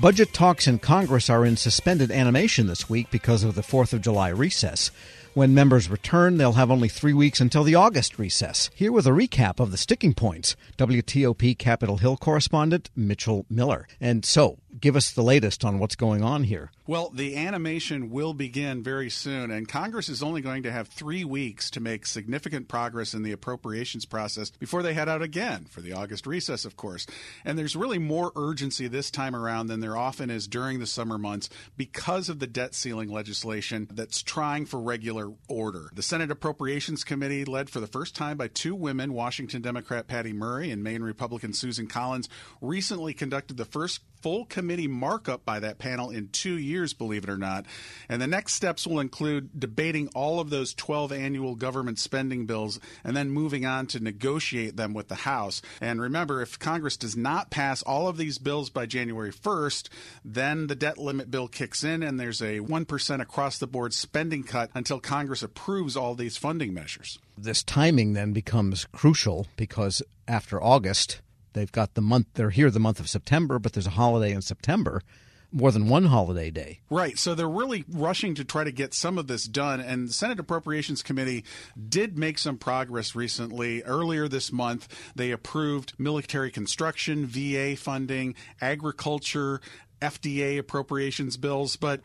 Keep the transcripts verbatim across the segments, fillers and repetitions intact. Budget talks in Congress are in suspended animation this week because of the fourth of July recess. When members return, they'll have only three weeks until the August recess. Here with a recap of the sticking points, W T O P Capitol Hill correspondent Mitchell Miller. And so, give us the latest on what's going on here. Well, the animation will begin very soon, and Congress is only going to have three weeks to make significant progress in the appropriations process before they head out again for the August recess, of course. And there's really more urgency this time around than there often is during the summer months because of the debt ceiling legislation that's trying for regular order. The Senate Appropriations Committee, led for the first time by two women, Washington Democrat Patty Murray and Maine Republican Susan Collins, recently conducted the first full committee markup by that panel in two years, believe it or not. And the next steps will include debating all of those twelve annual government spending bills and then moving on to negotiate them with the House. And remember, if Congress does not pass all of these bills by January first, then the debt limit bill kicks in and there's a one percent across the board spending cut until Congress approves all these funding measures. This timing then becomes crucial because after August, they've got the month, they're here the month of September, but there's a holiday in September. More than one holiday day. Right. So they're really rushing to try to get some of this done. And the Senate Appropriations Committee did make some progress recently. Earlier this month, they approved military construction, V A funding, agriculture, F D A appropriations bills. But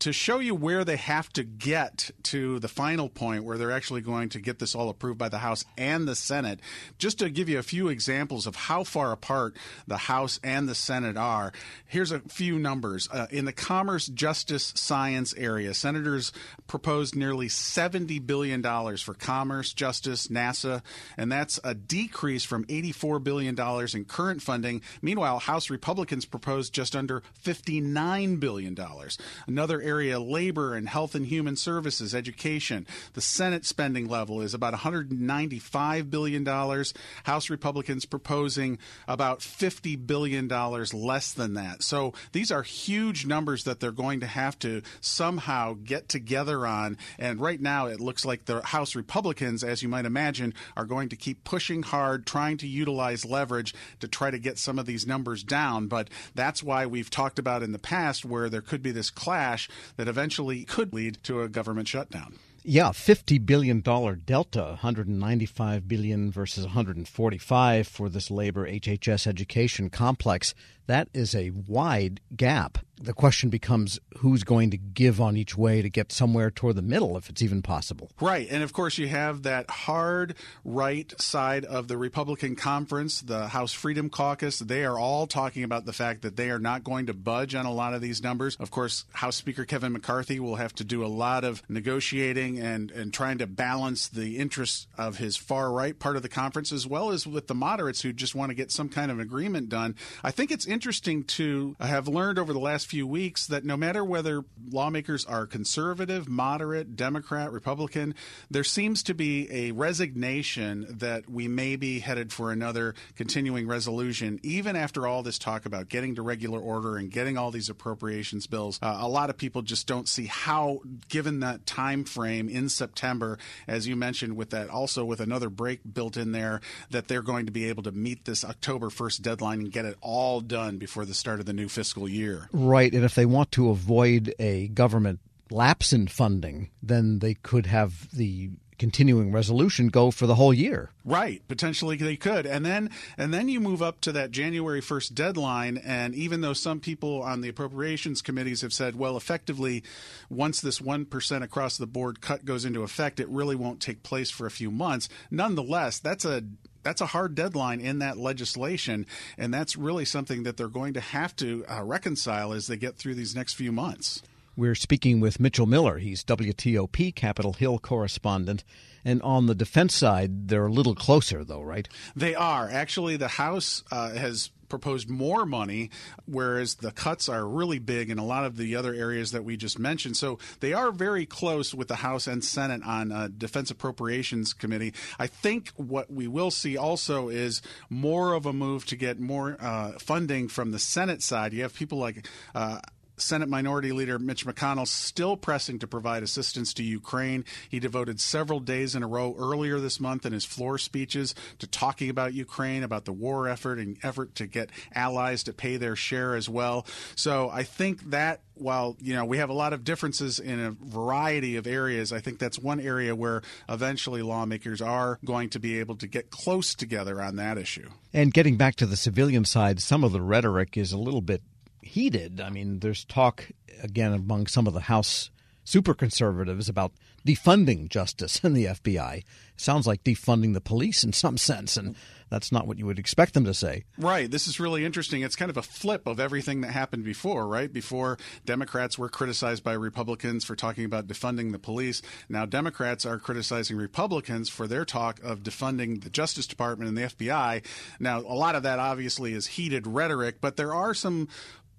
to show you where they have to get to the final point where they're actually going to get this all approved by the House and the Senate, just to give you a few examples of how far apart the House and the Senate are, here's a few numbers. Uh, in the commerce, justice, science area, senators proposed nearly seventy billion dollars for commerce, justice, NASA, and that's a decrease from eighty-four billion dollars in current funding. Meanwhile, House Republicans proposed just under fifty-nine billion dollars. Another area, labor and health and human services, education. The Senate spending level is about one hundred ninety-five billion dollars. House Republicans proposing about fifty billion dollars less than that. So these are huge numbers that they're going to have to somehow get together on. And right now it looks like the House Republicans, as you might imagine, are going to keep pushing hard, trying to utilize leverage to try to get some of these numbers down. But that's why we've talked about in the past where there could be this clash that eventually could lead to a government shutdown. Yeah, fifty billion dollars delta, one hundred ninety-five billion dollars versus one hundred forty-five billion dollars for this labor H H S education complex. That is a wide gap. The question becomes who's going to give on each way to get somewhere toward the middle, if it's even possible. Right. And, of course, you have that hard right side of the Republican conference, the House Freedom Caucus. They are all talking about the fact that they are not going to budge on a lot of these numbers. Of course, House Speaker Kevin McCarthy will have to do a lot of negotiating and, and trying to balance the interests of his far right part of the conference, as well as with the moderates who just want to get some kind of agreement done. I think it's interesting to have learned over the last few weeks that no matter whether lawmakers are conservative, moderate, Democrat, Republican, there seems to be a resignation that we may be headed for another continuing resolution, even after all this talk about getting to regular order and getting all these appropriations bills. Uh, a lot of people just don't see how, given that time frame in September, as you mentioned, with that also with another break built in there, that they're going to be able to meet this October first deadline and get it all done before the start of the new fiscal year. Right. Right, and if they want to avoid a government lapse in funding, then they could have the continuing resolution go for the whole year. Right. Potentially they could. And then and then you move up to that January first deadline. And even though some people on the appropriations committees have said, well, effectively, once this one percent across the board cut goes into effect, it really won't take place for a few months. Nonetheless, that's a That's a hard deadline in that legislation, and that's really something that they're going to have to uh, reconcile as they get through these next few months. We're speaking with Mitchell Miller. He's W T O P Capitol Hill correspondent. And on the defense side, they're a little closer, though, right? They are. Actually, the House uh, has proposed more money, whereas the cuts are really big in a lot of the other areas that we just mentioned. So they are very close with the House and Senate on uh, Defense Appropriations Committee. I think what we will see also is more of a move to get more uh, funding from the Senate side. You have people like uh, Senate Minority Leader Mitch McConnell still pressing to provide assistance to Ukraine. He devoted several days in a row earlier this month in his floor speeches to talking about Ukraine, about the war effort and effort to get allies to pay their share as well. So I think that while, you know, we have a lot of differences in a variety of areas, I think that's one area where eventually lawmakers are going to be able to get close together on that issue. And getting back to the civilian side, some of the rhetoric is a little bit heated. I mean, there's talk, again, among some of the House super conservatives about defunding justice and the F B I. It sounds like defunding the police in some sense, and that's not what you would expect them to say. Right. This is really interesting. It's kind of a flip of everything that happened before, right? Before, Democrats were criticized by Republicans for talking about defunding the police. Now Democrats are criticizing Republicans for their talk of defunding the Justice Department and the F B I. Now, a lot of that obviously is heated rhetoric, but there are some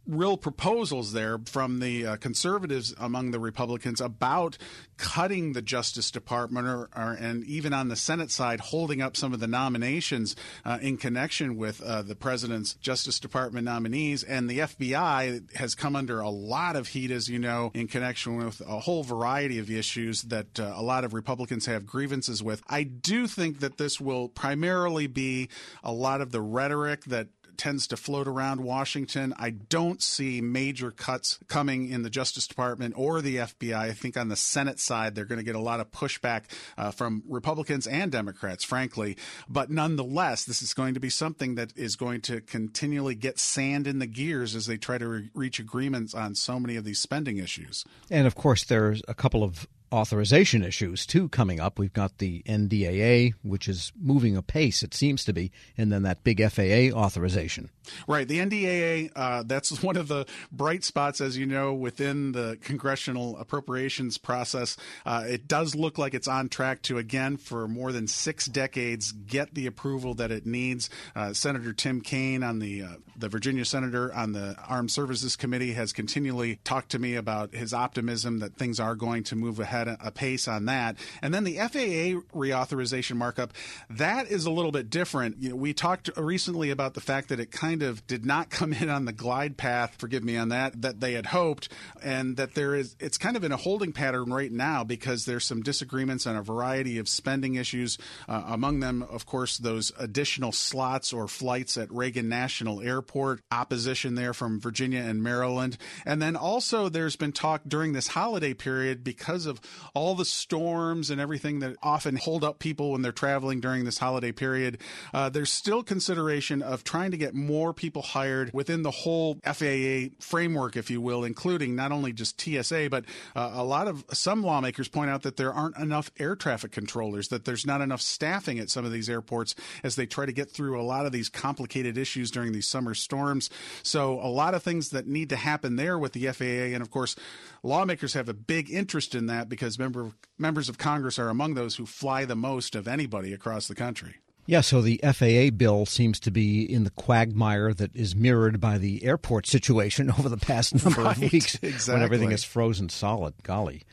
real proposals there from the uh, conservatives among the Republicans about cutting the Justice Department or, or and even on the Senate side, holding up some of the nominations uh, in connection with uh, the president's Justice Department nominees. And the F B I has come under a lot of heat, as you know, in connection with a whole variety of issues that uh, a lot of Republicans have grievances with. I do think that this will primarily be a lot of the rhetoric that tends to float around Washington. I don't see major cuts coming in the Justice Department or the F B I. I think on the Senate side, they're going to get a lot of pushback uh, from Republicans and Democrats, frankly. But nonetheless, this is going to be something that is going to continually get sand in the gears as they try to re- reach agreements on so many of these spending issues. And of course, there's a couple of authorization issues, too, coming up. We've got the N D A A, which is moving apace, it seems to be, and then that big F A A authorization. Right. The N D A A, uh, that's one of the bright spots, as you know, within the congressional appropriations process. Uh, it does look like it's on track to, again, for more than six decades, get the approval that it needs. Uh, Senator Tim Kaine, on the, uh, the Virginia senator on the Armed Services Committee, has continually talked to me about his optimism that things are going to move ahead a pace on that. And then the F A A reauthorization markup, that is a little bit different. You know, we talked recently about the fact that it kind of did not come in on the glide path, forgive me on that, that they had hoped, and that there is, it's kind of in a holding pattern right now because there's some disagreements on a variety of spending issues, uh, among them, of course, those additional slots or flights at Reagan National Airport, opposition there from Virginia and Maryland. And then also there's been talk during this holiday period because of all the storms and everything that often hold up people when they're traveling during this holiday period. Uh, there's still consideration of trying to get more people hired within the whole F A A framework, if you will, including not only just T S A, but uh, a lot of some lawmakers point out that there aren't enough air traffic controllers, that there's not enough staffing at some of these airports as they try to get through a lot of these complicated issues during these summer storms. So a lot of things that need to happen there with the F A A. And of course, lawmakers have a big interest in that, because because member, members of Congress are among those who fly the most of anybody across the country. Yeah, so the F A A bill seems to be in the quagmire that is mirrored by the airport situation over the past number right, of weeks exactly. when everything is frozen solid. Golly.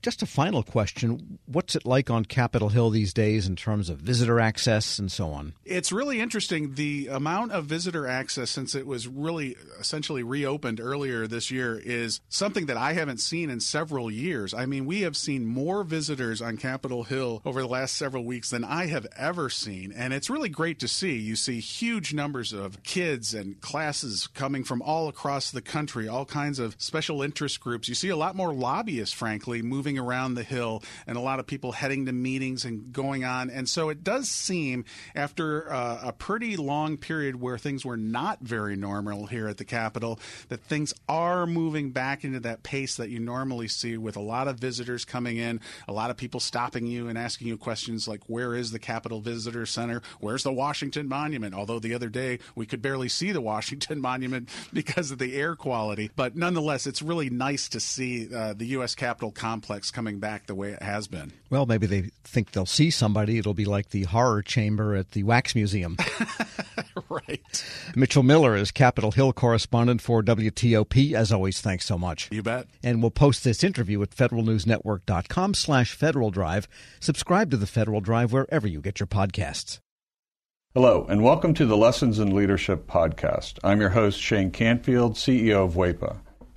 Just a final question. What's it like on Capitol Hill these days in terms of visitor access and so on? It's really interesting. The amount of visitor access, since it was really essentially reopened earlier this year, is something that I haven't seen in several years. I mean, we have seen more visitors on Capitol Hill over the last several weeks than I have ever seen. And it's really great to see. You see huge numbers of kids and classes coming from all across the country, all kinds of special interest groups. You see a lot more lobbyists, frankly, moving around the Hill, and a lot of people heading to meetings and going on. And so it does seem, after uh, a pretty long period where things were not very normal here at the Capitol, that things are moving back into that pace that you normally see, with a lot of visitors coming in, a lot of people stopping you and asking you questions like, where is the Capitol Visitor Center? Where's the Washington Monument? Although the other day we could barely see the Washington Monument because of the air quality. But nonetheless, it's really nice to see uh, the U S Capitol complex coming back the way it has been. Well, maybe they think they'll see somebody. It'll be like the horror chamber at the Wax Museum. Right. Mitchell Miller is Capitol Hill correspondent for W T O P. As always, thanks so much. You bet. And we'll post this interview at federal news network dot com slash Federal Drive. Subscribe to the Federal Drive wherever you get your podcasts. Hello, and welcome to the Lessons in Leadership podcast. I'm your host, Shane Canfield, C E O of WEPA.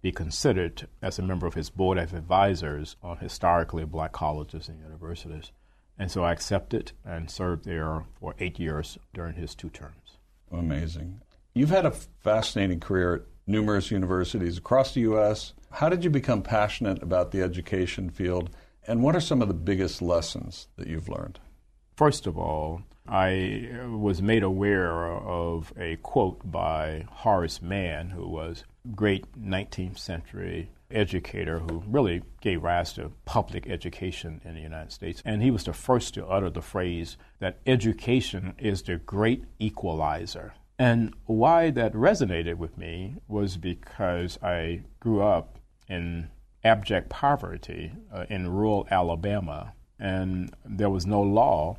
be considered as a member of his board of advisors on historically black colleges and universities. And so I accepted and served there for eight years during his two terms. Amazing. You've had a fascinating career at numerous universities across the U S. How did you become passionate about the education field, and what are some of the biggest lessons that you've learned? First of all, I was made aware of a quote by Horace Mann, who was great nineteenth century educator who really gave rise to public education in the United States. And he was the first to utter the phrase that education is the great equalizer. And why that resonated with me was because I grew up in abject poverty uh, in rural Alabama, and there was no law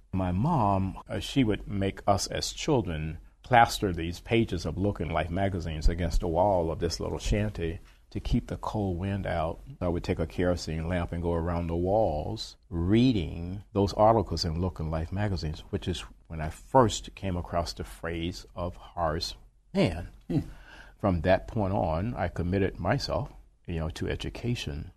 My mom, uh, she would make us as children plaster these pages of Look and Life magazines against the wall of this little shanty to keep the cold wind out. I would take a kerosene lamp and go around the walls reading those articles in Look and Life magazines, which is when I first came across the phrase of Horace Mann. Hmm. From that point on, I committed myself, you know, to education.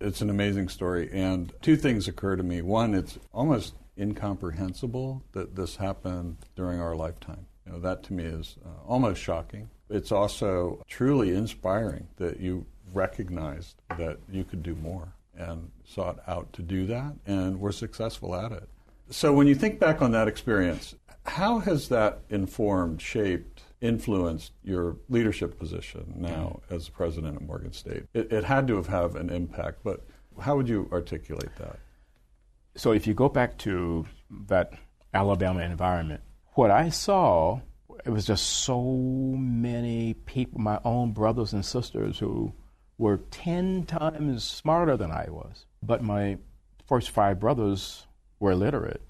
It's an amazing story, and two things occur to me. One, it's almost incomprehensible that this happened during our lifetime. You know, that to me is uh, almost shocking. It's also truly inspiring that you recognized that you could do more and sought out to do that and were successful at it. So when you think back on that experience, how has that informed, shaped, influenced your leadership position now as president of Morgan State? It, it had to have had an impact, but how would you articulate that? So if you go back to that Alabama environment, what I saw, it was just so many people, my own brothers and sisters, who were ten times smarter than I was. But my first five brothers were illiterate.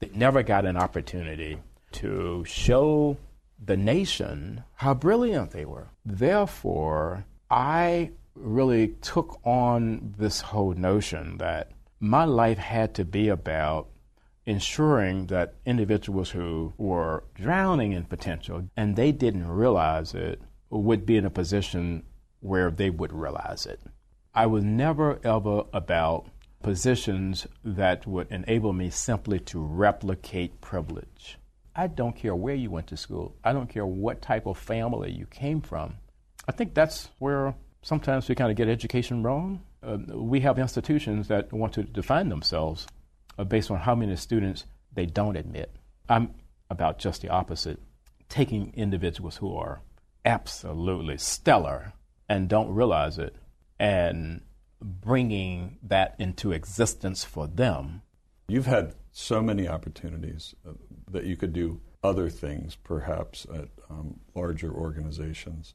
They never got an opportunity to show the nation how brilliant they were. Therefore, I really took on this whole notion that my life had to be about ensuring that individuals who were drowning in potential and they didn't realize it would be in a position where they would realize it. I was never ever about positions that would enable me simply to replicate privilege. I don't care where you went to school. I don't care what type of family you came from. I think that's where sometimes we kind of get education wrong. Uh, we have institutions that want to define themselves based on how many students they don't admit. I'm about just the opposite, taking individuals who are absolutely stellar and don't realize it and bringing that into existence for them. You've had so many opportunities that you could do other things, perhaps, at um, larger organizations.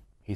He